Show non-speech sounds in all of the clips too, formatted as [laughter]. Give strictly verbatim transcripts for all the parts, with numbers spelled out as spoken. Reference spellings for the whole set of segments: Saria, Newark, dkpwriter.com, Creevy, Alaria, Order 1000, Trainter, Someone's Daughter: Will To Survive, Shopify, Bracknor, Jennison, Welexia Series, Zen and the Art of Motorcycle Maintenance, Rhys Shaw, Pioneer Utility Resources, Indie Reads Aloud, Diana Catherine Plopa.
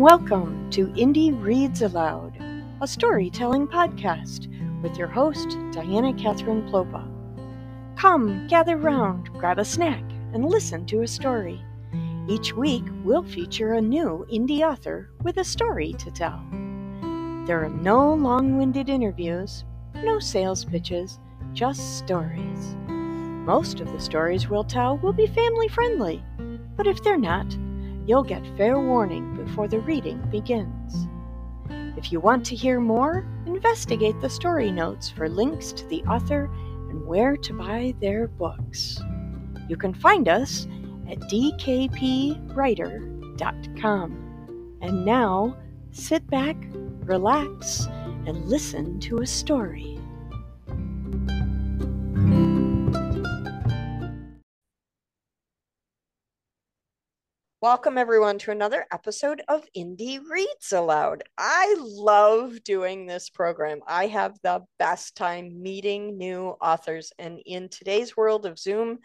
Welcome to Indie Reads Aloud, a storytelling podcast with your host, Diana Catherine Plopa. Come, gather round, grab a snack, and listen to a story. Each week, we'll feature a new indie author with a story to tell. There are no long-winded interviews, no sales pitches, just stories. Most of the stories we'll tell will be family-friendly, but if they're not, you'll get fair warning before the reading begins. If you want to hear more, investigate the story notes for links to the author and where to buy their books. You can find us at d k p writer dot com. And now, sit back, relax, and listen to a story. Welcome, everyone, to another episode of Indie Reads Aloud. I love doing this program. I have the best time meeting new authors. And in today's world of Zoom,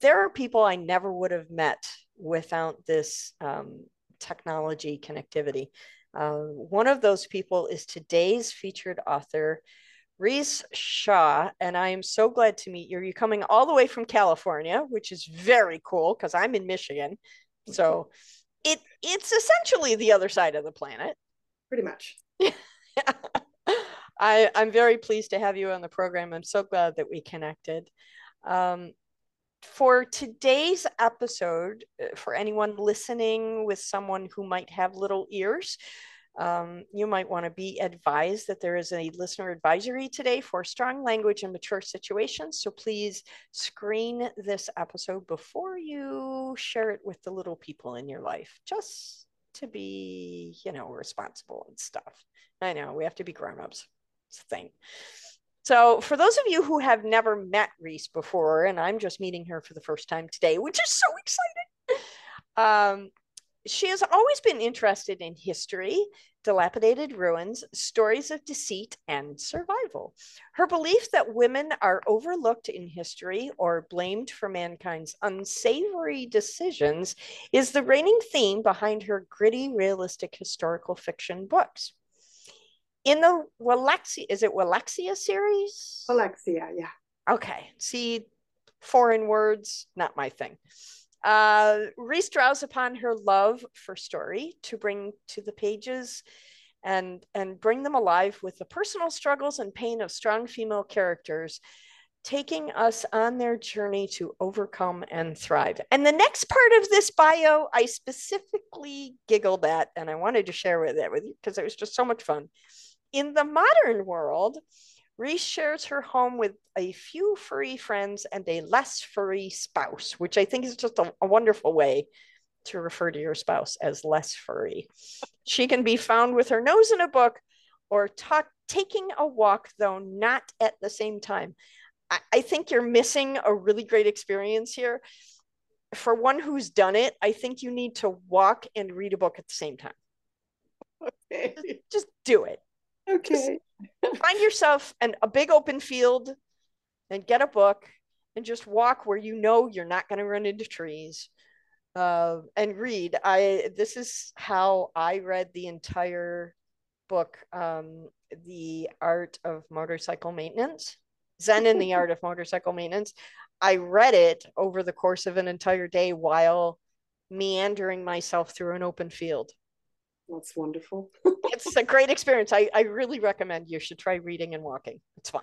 there are people I never would have met without this um, technology connectivity. Uh, one of those people is today's featured author, Rhys Shaw, and I am so glad to meet you. You're coming all the way from California, which is very cool because I'm in Michigan. So it it's essentially the other side of the planet. Pretty much. I, I'm very pleased to have you on the program. I'm so glad that we connected. Um, for today's episode, for anyone listening with someone who might have little ears, um, you might want to be advised that there is a listener advisory today for strong language and mature situations. So please screen this episode before you share it with the little people in your life, just to be, you know, responsible and stuff. I know we have to be grown-ups. It's a thing. So for those of you who have never met Rhys before, and I'm just meeting her for the first time today, which is so exciting. Um, she has always been interested in history, dilapidated ruins, stories of deceit, and survival. Her belief that women are overlooked in history or blamed for mankind's unsavory decisions is the reigning theme behind her gritty, realistic historical fiction books. In the Welexia, is it Welexia series? Welexia, yeah. Okay. See, foreign words, not my thing. Uh, Rhys draws upon her love for story to bring to the pages and, and bring them alive with the personal struggles and pain of strong female characters, taking us on their journey to overcome and thrive. And the next part of this bio, I specifically giggled at, and I wanted to share with that with you because it was just so much fun. In the modern world, Rhys shares her home with a few furry friends and a less furry spouse, which I think is just a, a wonderful way to refer to your spouse as less furry. She can be found with her nose in a book or talk, taking a walk, though not at the same time. I, I think you're missing a really great experience here. For one who's done it, I think you need to walk and read a book at the same time. Okay. Just, just do it. Okay. Find yourself an, a big open field and get a book and just walk where you know you're not going to run into trees uh, and read. I This is how I read the entire book, um, The Art of Motorcycle Maintenance, Zen and the Art of Motorcycle Maintenance. I read it over the course of an entire day while meandering myself through an open field. That's wonderful. It's a great experience. I, I really recommend you should try reading and walking. It's fun.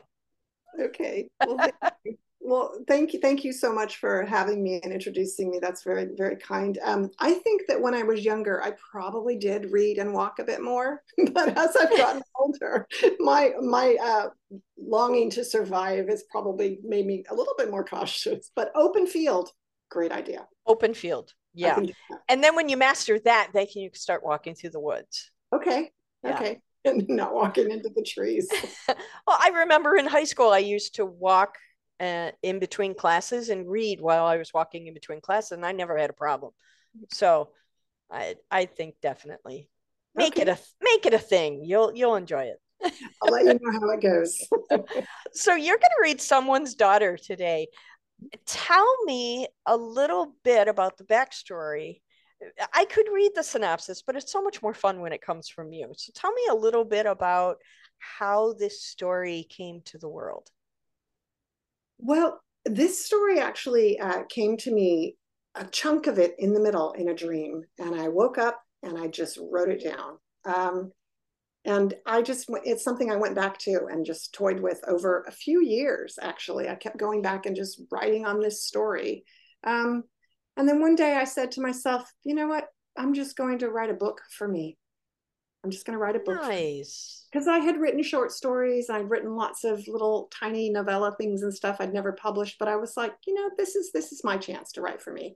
Okay. Well, thank you. Well, thank you. Thank you so much for having me and introducing me. That's very, very kind. Um, I think that when I was younger, I probably did read and walk a bit more. But as I've gotten older, my my uh, longing to survive has probably made me a little bit more cautious. But open field, great idea. Open field. Yeah. And then when you master that, then you can start walking through the woods. Okay. Yeah. Okay. And not walking into the trees. Well, I remember in high school, I used to walk uh, in between classes and read while I was walking in between classes, and I never had a problem. So I, I think definitely make okay. it a, make it a thing. You'll, you'll enjoy it. I'll let you know how it goes. So you're going to read Someone's Daughter today. Tell me a little bit about the backstory I could read the synopsis, but it's so much more fun when it comes from you. So tell me a little bit about how this story came to the world. Well, this story actually uh, came to me, a chunk of it in the middle in a dream. And I woke up and I just wrote it down. Um, and I just, it's something I went back to and just toyed with over a few years, actually. I kept going back and just writing on this story. Um, and then one day I said to myself, you know what, I'm just going to write a book for me. I'm just going to write a book. Nice. Because I had written short stories. I'd written lots of little tiny novella things and stuff I'd never published, but I was like, you know, this is, this is my chance to write for me.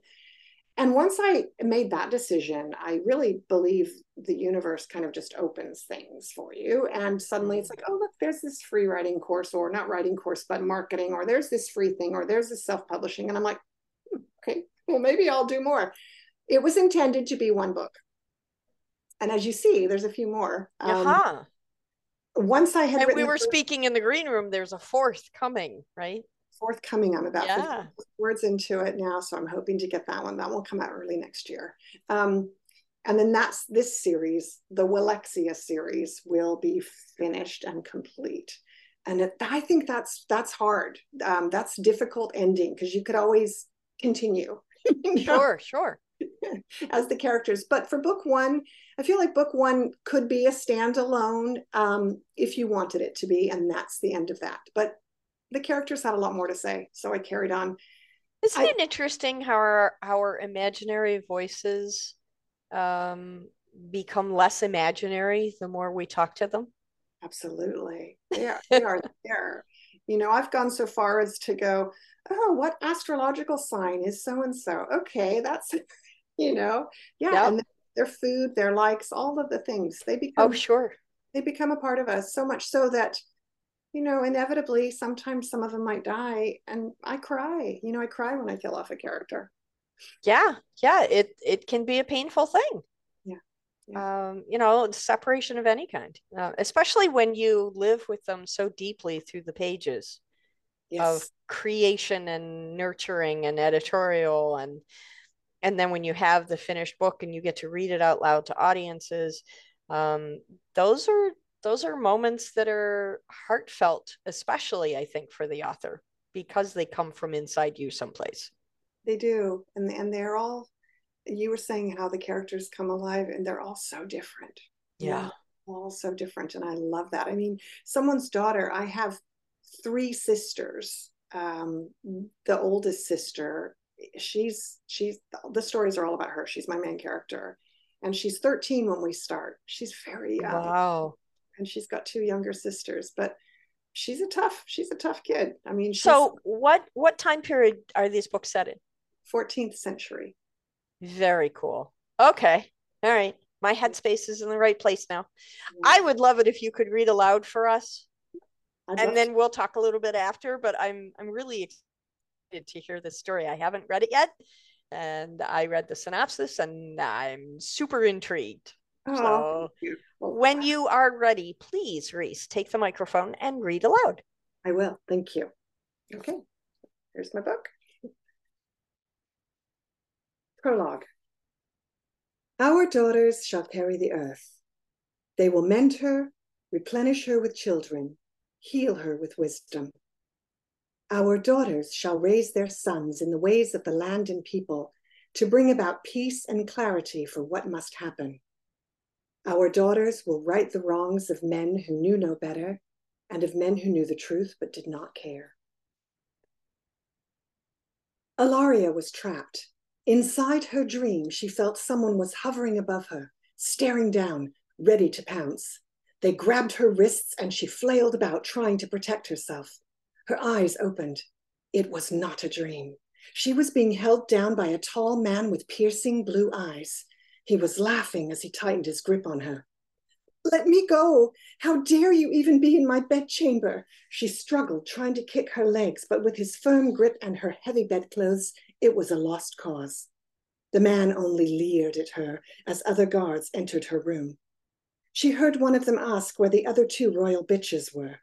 And once I made that decision, I really believe the universe kind of just opens things for you. And suddenly it's like, oh, look, there's this free writing course, or not writing course, but marketing, or there's this free thing, or there's this self-publishing. And I'm like, hmm, okay, well, maybe I'll do more. It was intended to be one book. And as you see, there's a few more. Um, uh-huh. Once I had and written, we were speaking in the green room, there's a fourth coming, right? Fourth coming. I'm about yeah. words into it now. So I'm hoping to get that one. That will come out early next year. Um, and then that's this series, the Welexia series, will be finished and complete. And it, I think that's, that's hard. Um, that's difficult ending, because you could always continue. Sure, sure. As the characters. But for book one, I feel like book one could be a standalone um, if you wanted it to be, and that's the end of that. But the characters had a lot more to say, so I carried on. Isn't I, it interesting how our, our imaginary voices um, become less imaginary the more we talk to them? Absolutely. They are, they are there. You know, I've gone so far as to go, oh, what astrological sign is so-and-so? Okay, that's... You know, yeah, yep. And their food, their likes, all of the things, they become, oh, sure. They become a part of us, so much so that, you know, inevitably, sometimes some of them might die. And I cry, you know, I cry when I kill off a character. Yeah, yeah, it, it can be a painful thing. Yeah. yeah. Um, you know, separation of any kind, uh, especially when you live with them so deeply through the pages yes. of creation and nurturing and editorial and And then when you have the finished book and you get to read it out loud to audiences, um, those are those are moments that are heartfelt, especially, I think, for the author, because they come from inside you someplace. They do. And, and they're all, you were saying how the characters come alive, and they're all so different. Yeah. They're all so different. And I love that. I mean, Someone's Daughter, I have three sisters. Um, the oldest sister, she's she's the stories are all about her. She's my main character, and she's thirteen when we start. She's very young. Wow. And she's got two younger sisters, but she's a tough she's a tough kid. I mean, she's, so what what time period are these books set in? Fourteenth century. Very cool. Okay, all right, my headspace is in the right place now. I would love it if you could read aloud for us, I'd and then to. We'll talk a little bit after, but i'm i'm really excited to hear this story. I haven't read it yet, and I read the synopsis, and I'm super intrigued. Oh, so when you are ready, please, Rhys, take the microphone and read aloud. I will. Thank you. Okay, here's my book. Prologue. Our daughters shall carry the earth. They will mend her, replenish her with children, heal her with wisdom. Our daughters shall raise their sons in the ways of the land and people to bring about peace and clarity for what must happen. Our daughters will right the wrongs of men who knew no better, and of men who knew the truth but did not care. Alaria was trapped. Inside her dream, she felt someone was hovering above her, staring down, ready to pounce. They grabbed her wrists and she flailed about, trying to protect herself. Her eyes opened. It was not a dream. She was being held down by a tall man with piercing blue eyes. He was laughing as he tightened his grip on her. Let me go. How dare you even be in my bedchamber? She struggled, trying to kick her legs, but with his firm grip and her heavy bedclothes, it was a lost cause. The man only leered at her as other guards entered her room. She heard one of them ask where the other two royal bitches were.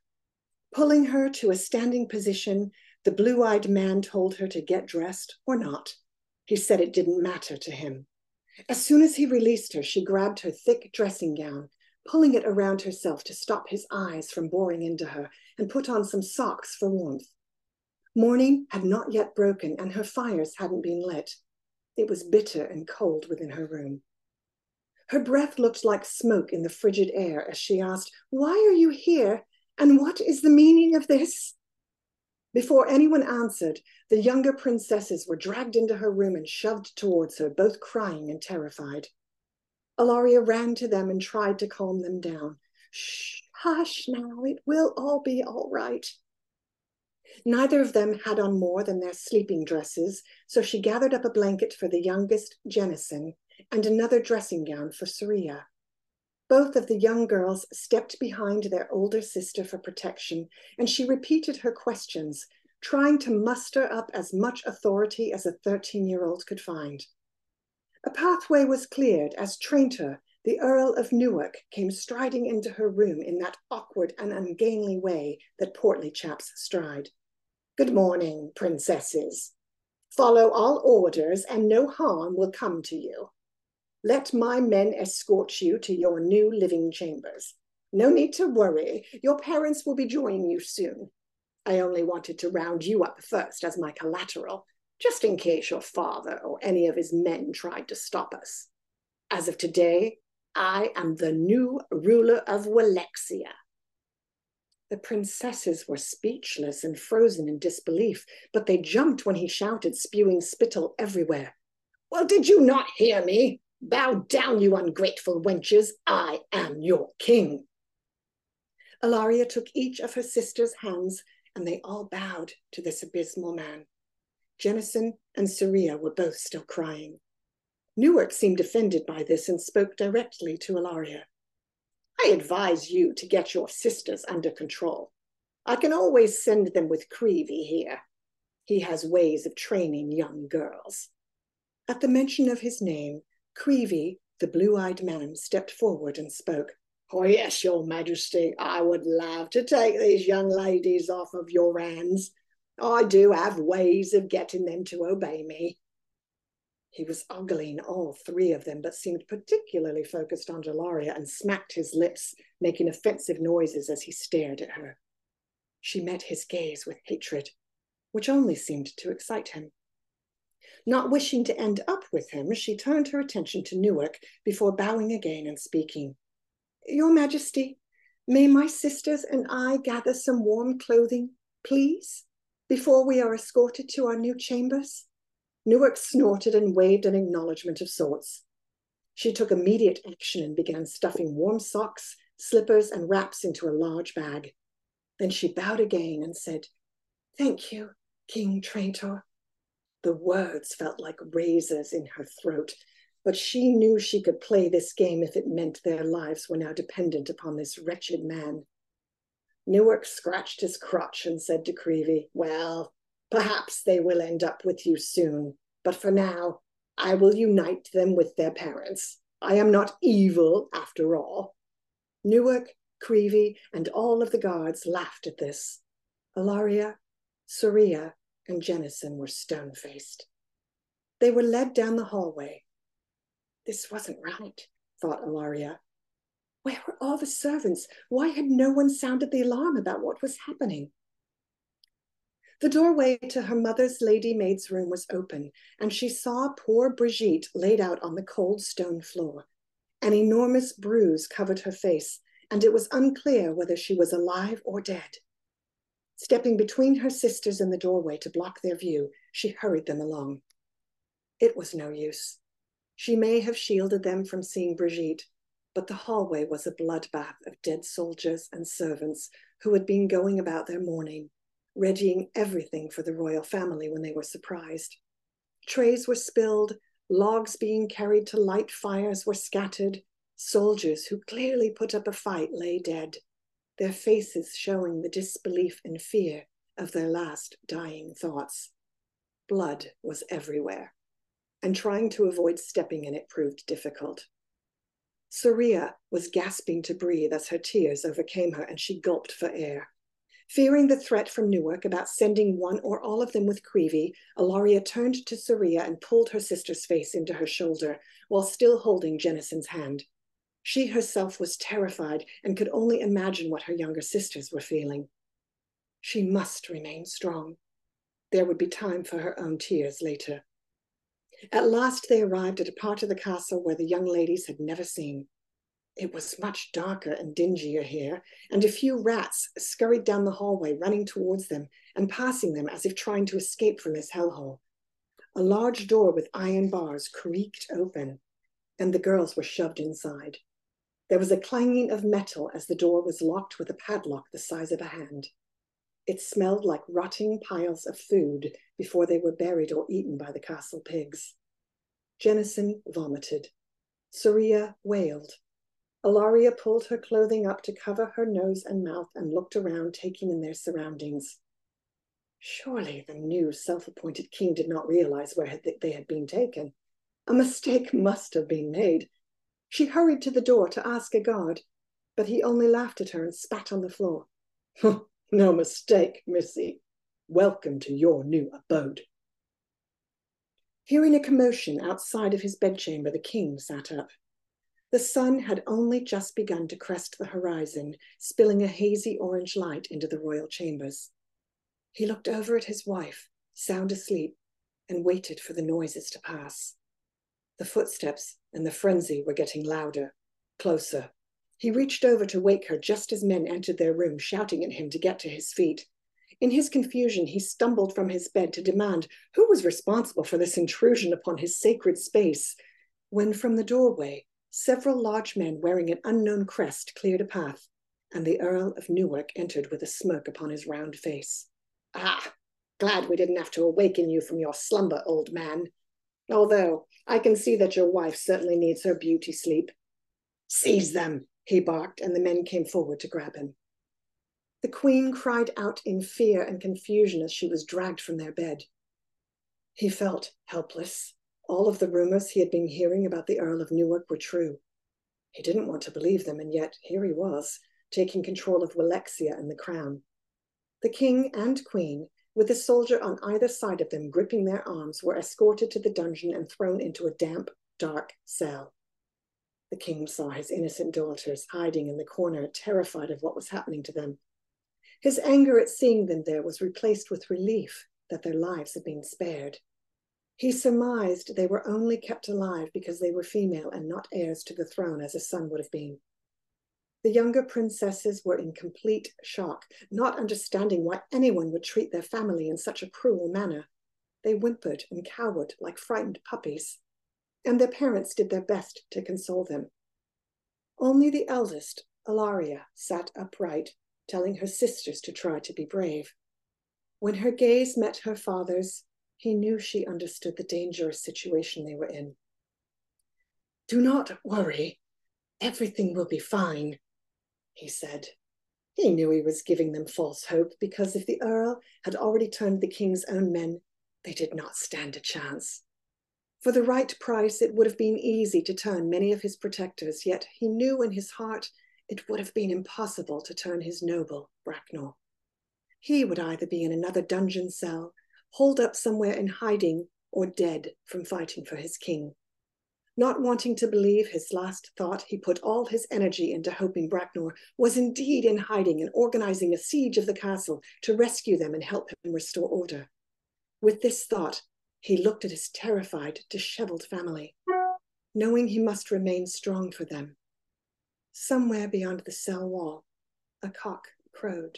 Pulling her to a standing position, the blue-eyed man told her to get dressed or not. He said it didn't matter to him. As soon as he released her, she grabbed her thick dressing gown, pulling it around herself to stop his eyes from boring into her, and put on some socks for warmth. Morning had not yet broken, and her fires hadn't been lit. It was bitter and cold within her room. Her breath looked like smoke in the frigid air as she asked, "Why are you here, and what is the meaning of this?" Before anyone answered, the younger princesses were dragged into her room and shoved towards her, both crying and terrified. Alaria ran to them and tried to calm them down. "Shh, hush now, it will all be all right." Neither of them had on more than their sleeping dresses, so she gathered up a blanket for the youngest, Jennison, and another dressing gown for Saria. Both of the young girls stepped behind their older sister for protection, and she repeated her questions, trying to muster up as much authority as a thirteen-year-old could find. A pathway was cleared as Trainter, the Earl of Newark, came striding into her room in that awkward and ungainly way that portly chaps stride. "Good morning, princesses. Follow all orders, and no harm will come to you. Let my men escort you to your new living chambers. No need to worry. Your parents will be joining you soon. I only wanted to round you up first as my collateral, just in case your father or any of his men tried to stop us. As of today, I am the new ruler of Welexia." The princesses were speechless and frozen in disbelief, but they jumped when he shouted, spewing spittle everywhere. "Well, did you not hear me? Bow down, you ungrateful wenches. I am your king." Alaria took each of her sister's hands, and they all bowed to this abysmal man. Jennison and Saria were both still crying. Newark seemed offended by this and spoke directly to Alaria. "I advise you to get your sisters under control. I can always send them with Creevy here. He has ways of training young girls." At the mention of his name, Creevy, the blue-eyed man, stepped forward and spoke. "Oh yes, your majesty, I would love to take these young ladies off of your hands. I do have ways of getting them to obey me." He was ogling all three of them, but seemed particularly focused on Alaria and smacked his lips, making offensive noises as he stared at her. She met his gaze with hatred, which only seemed to excite him. Not wishing to end up with him, she turned her attention to Newark before bowing again and speaking. "Your Majesty, may my sisters and I gather some warm clothing, please, before we are escorted to our new chambers?" Newark snorted and waved an acknowledgement of sorts. She took immediate action and began stuffing warm socks, slippers, and wraps into a large bag. Then she bowed again and said, "Thank you, King Trainter." The words felt like razors in her throat, but she knew she could play this game if it meant their lives were now dependent upon this wretched man. Newark scratched his crotch and said to Creevy, "Well, perhaps they will end up with you soon, but for now, I will unite them with their parents. I am not evil after all." Newark, Creevy, and all of the guards laughed at this. Alaria, Saria, and Jennison were stone-faced. They were led down the hallway. This wasn't right, thought Alaria. Where were all the servants? Why had no one sounded the alarm about what was happening? The doorway to her mother's lady maid's room was open, and she saw poor Brigitte laid out on the cold stone floor. An enormous bruise covered her face, and it was unclear whether she was alive or dead. Stepping between her sisters and the doorway to block their view, she hurried them along. It was no use. She may have shielded them from seeing Brigitte, but the hallway was a bloodbath of dead soldiers and servants who had been going about their mourning, readying everything for the royal family when they were surprised. Trays were spilled, logs being carried to light fires were scattered, soldiers who clearly put up a fight lay dead, their faces showing the disbelief and fear of their last dying thoughts. Blood was everywhere, and trying to avoid stepping in it proved difficult. Saria was gasping to breathe as her tears overcame her, and she gulped for air. Fearing the threat from Newark about sending one or all of them with Creevy, Alaria turned to Saria and pulled her sister's face into her shoulder, while still holding Jennison's hand. She herself was terrified and could only imagine what her younger sisters were feeling. She must remain strong. There would be time for her own tears later. At last they arrived at a part of the castle where the young ladies had never seen. It was much darker and dingier here, and a few rats scurried down the hallway, running towards them and passing them as if trying to escape from this hellhole. A large door with iron bars creaked open, and the girls were shoved inside. There was a clanging of metal as the door was locked with a padlock the size of a hand. It smelled like rotting piles of food before they were buried or eaten by the castle pigs. Jennison vomited. Saria wailed. Alaria pulled her clothing up to cover her nose and mouth and looked around, taking in their surroundings. Surely the new self-appointed king did not realize where they had been taken. A mistake must have been made. She hurried to the door to ask a guard, but he only laughed at her and spat on the floor. No mistake, Missy. Welcome to your new abode. Hearing a commotion outside of his bedchamber, the king sat up. The sun had only just begun to crest the horizon, spilling a hazy orange light into the royal chambers. He looked over at his wife, sound asleep, and waited for the noises to pass. The footsteps and the frenzy were getting louder, closer. He reached over to wake her just as men entered their room, shouting at him to get to his feet. In his confusion, he stumbled from his bed to demand who was responsible for this intrusion upon his sacred space, when from the doorway, several large men wearing an unknown crest cleared a path, and the Earl of Newark entered with a smirk upon his round face. Ah, glad we didn't have to awaken you from your slumber, old man. Although I can see that your wife certainly needs her beauty sleep. Seize them, he barked, and the men came forward to grab him. The queen cried out in fear and confusion as she was dragged from their bed. He felt helpless. All of the rumors he had been hearing about the Earl of Newark were true. He didn't want to believe them, and yet here he was, taking control of Welexia and the crown. The king and queen, with a soldier on either side of them gripping their arms, were escorted to the dungeon and thrown into a damp, dark cell. The king saw his innocent daughters hiding in the corner, terrified of what was happening to them. His anger at seeing them there was replaced with relief that their lives had been spared. He surmised they were only kept alive because they were female and not heirs to the throne as a son would have been. The younger princesses were in complete shock, not understanding why anyone would treat their family in such a cruel manner. They whimpered and cowered like frightened puppies, and their parents did their best to console them. Only the eldest, Alaria, sat upright, telling her sisters to try to be brave. When her gaze met her father's, he knew she understood the dangerous situation they were in. Do not worry, everything will be fine, he said. He knew he was giving them false hope, because if the Earl had already turned the king's own men, they did not stand a chance. For the right price, it would have been easy to turn many of his protectors, yet he knew in his heart it would have been impossible to turn his noble, Bracknor. He would either be in another dungeon cell, holed up somewhere in hiding, or dead from fighting for his king. Not wanting to believe his last thought, he put all his energy into hoping Bracknor was indeed in hiding and organizing a siege of the castle to rescue them and help him restore order. With this thought, he looked at his terrified, disheveled family, knowing he must remain strong for them. Somewhere beyond the cell wall, a cock crowed.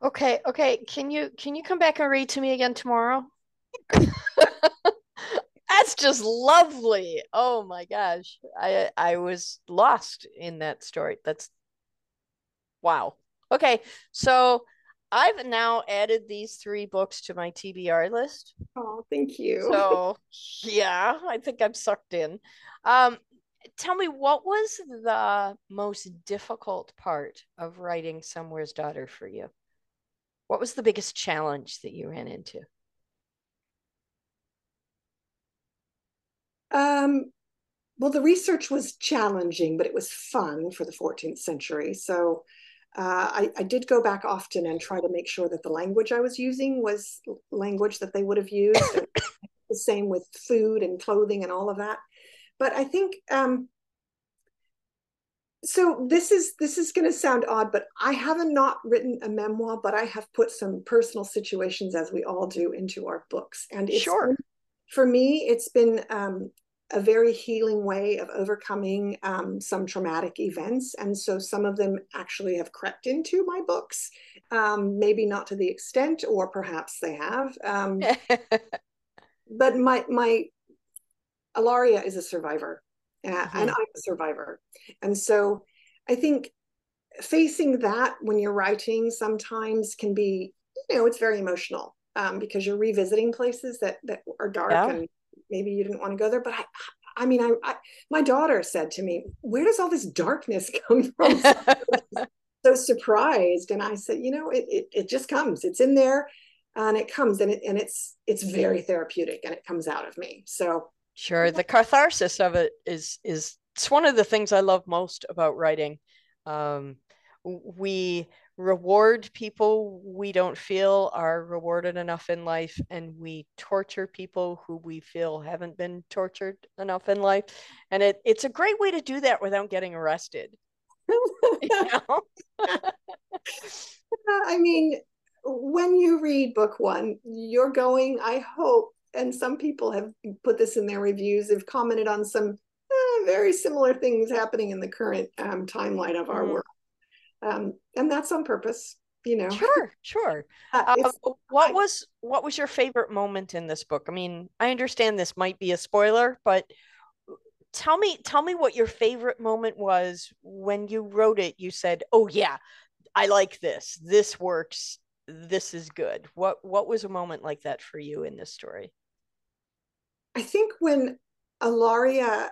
Okay, okay. Can you can you come back and read to me again tomorrow? That's just lovely. Oh my gosh. I I was lost in that story. That's wow. Okay. So I've now added these three books to my T B R list. Oh, thank you. So yeah, I think I'm sucked in. Um Tell me, what was the most difficult part of writing Somewhere's Daughter for you? What was the biggest challenge that you ran into? Um, Well, the research was challenging, but it was fun for the fourteenth century. So uh, I, I did go back often and try to make sure that the language I was using was language that they would have used. The same with food and clothing and all of that. But I think, um, so this is, this is going to sound odd, but I haven't not written a memoir, but I have put some personal situations, as we all do, into our books. And it's sure. been, for me, it's been um, a very healing way of overcoming um, some traumatic events. And so some of them actually have crept into my books, um, maybe not to the extent, or perhaps they have. Um, but my, my Alaria is a survivor. Uh, mm-hmm. And I'm a survivor. And so I think facing that when you're writing sometimes can be, you know, it's very emotional um, because you're revisiting places that, that are dark yeah. and maybe you didn't want to go there. But I, I mean, I, I, my daughter said to me, where does all this darkness come from? So, so surprised. And I said, you know, it, it, it just comes, it's in there and it comes and it, and it's, it's very therapeutic and it comes out of me. So sure. The catharsis of it is, is it's one of the things I love most about writing. Um, we reward people we don't feel are rewarded enough in life, and we torture people who we feel haven't been tortured enough in life. And it, it's a great way to do that without getting arrested. You know? [laughs] I mean, when you read book one, you're going, I hope, and some people have put this in their reviews, have commented on some eh, very similar things happening in the current um, timeline of our mm-hmm. world. Um, and that's on purpose, you know. Sure, sure. Uh, uh, what, I, was, what was your favorite moment in this book? I mean, I understand this might be a spoiler, but tell me, tell me what your favorite moment was when you wrote it. You said, oh yeah, I like this. This works. This is good. What, what was a moment like that for you in this story? I think when Alaria,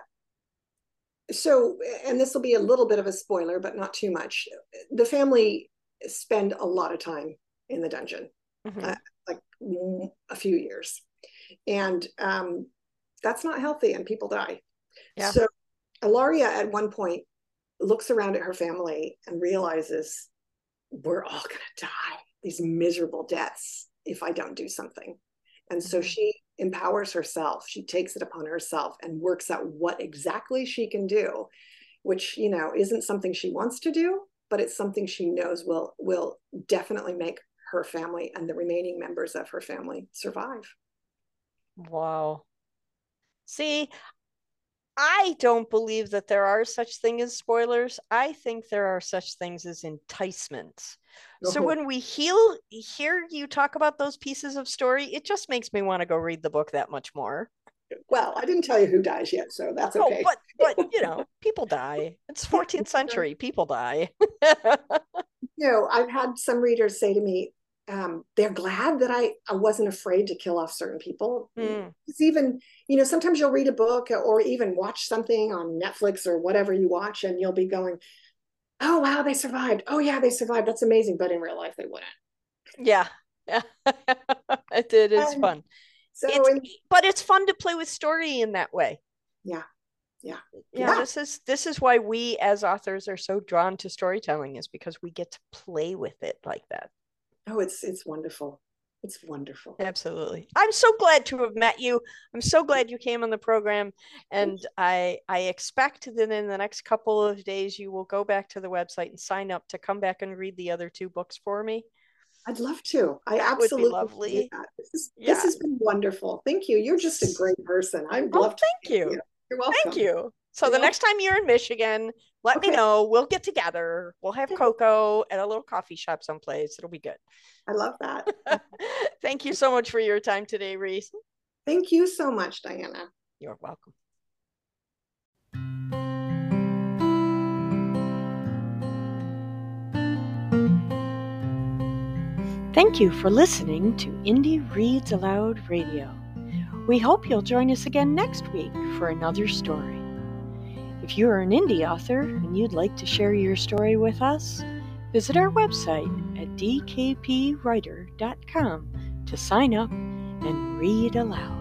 so, and this will be a little bit of a spoiler, but not too much. The family spend a lot of time in the dungeon, mm-hmm. uh, like a few years. And um, that's not healthy and people die. Yeah. So Alaria at one point looks around at her family and realizes we're all going to die. These miserable deaths if I don't do something. And so she empowers herself. She takes it upon herself and works out what exactly she can do, which, you know, isn't something she wants to do, but it's something she knows will, will definitely make her family and the remaining members of her family survive. Wow. See, I don't believe that there are such things as spoilers. I think there are such things as enticements. No. So when we heal, hear you talk about those pieces of story, it just makes me want to go read the book that much more. Well, I didn't tell you who dies yet, so that's oh, okay. But, but, you know, people die. It's fourteenth century. People die. You know, I've had some readers say to me, Um, they're glad that I, I wasn't afraid to kill off certain people. Mm. It's even, you know, sometimes you'll read a book or even watch something on Netflix or whatever you watch and you'll be going, oh, wow, they survived. Oh, yeah, they survived. That's amazing. But in real life, they wouldn't. Yeah. yeah. it, it is um, fun. So, it's, in, but it's fun to play with story in that way. Yeah. Yeah. yeah. Yeah. This is, this is why we as authors are so drawn to storytelling, is because we get to play with it like that. Oh, it's it's wonderful. It's wonderful. Absolutely. I'm so glad to have met you. I'm so glad you came on the program. And I I expect that in the next couple of days, you will go back to the website and sign up to come back and read the other two books for me. I'd love to. I that absolutely would be lovely. This, is, yeah. this has been wonderful. Thank you. You're just a great person. I'd love oh, thank to you. you. You're welcome. Thank you. So you're the welcome. Next time you're in Michigan, let okay. me know. We'll get together. We'll have cocoa at a little coffee shop someplace. It'll be good. I love that. Thank you so much for your time today, Rhys. Thank you so much, Diana. You're welcome. Thank you for listening to Indie Reads Aloud Radio. We hope you'll join us again next week for another story. If you're an indie author and you'd like to share your story with us, visit our website at d k p writer dot com to sign up and read aloud.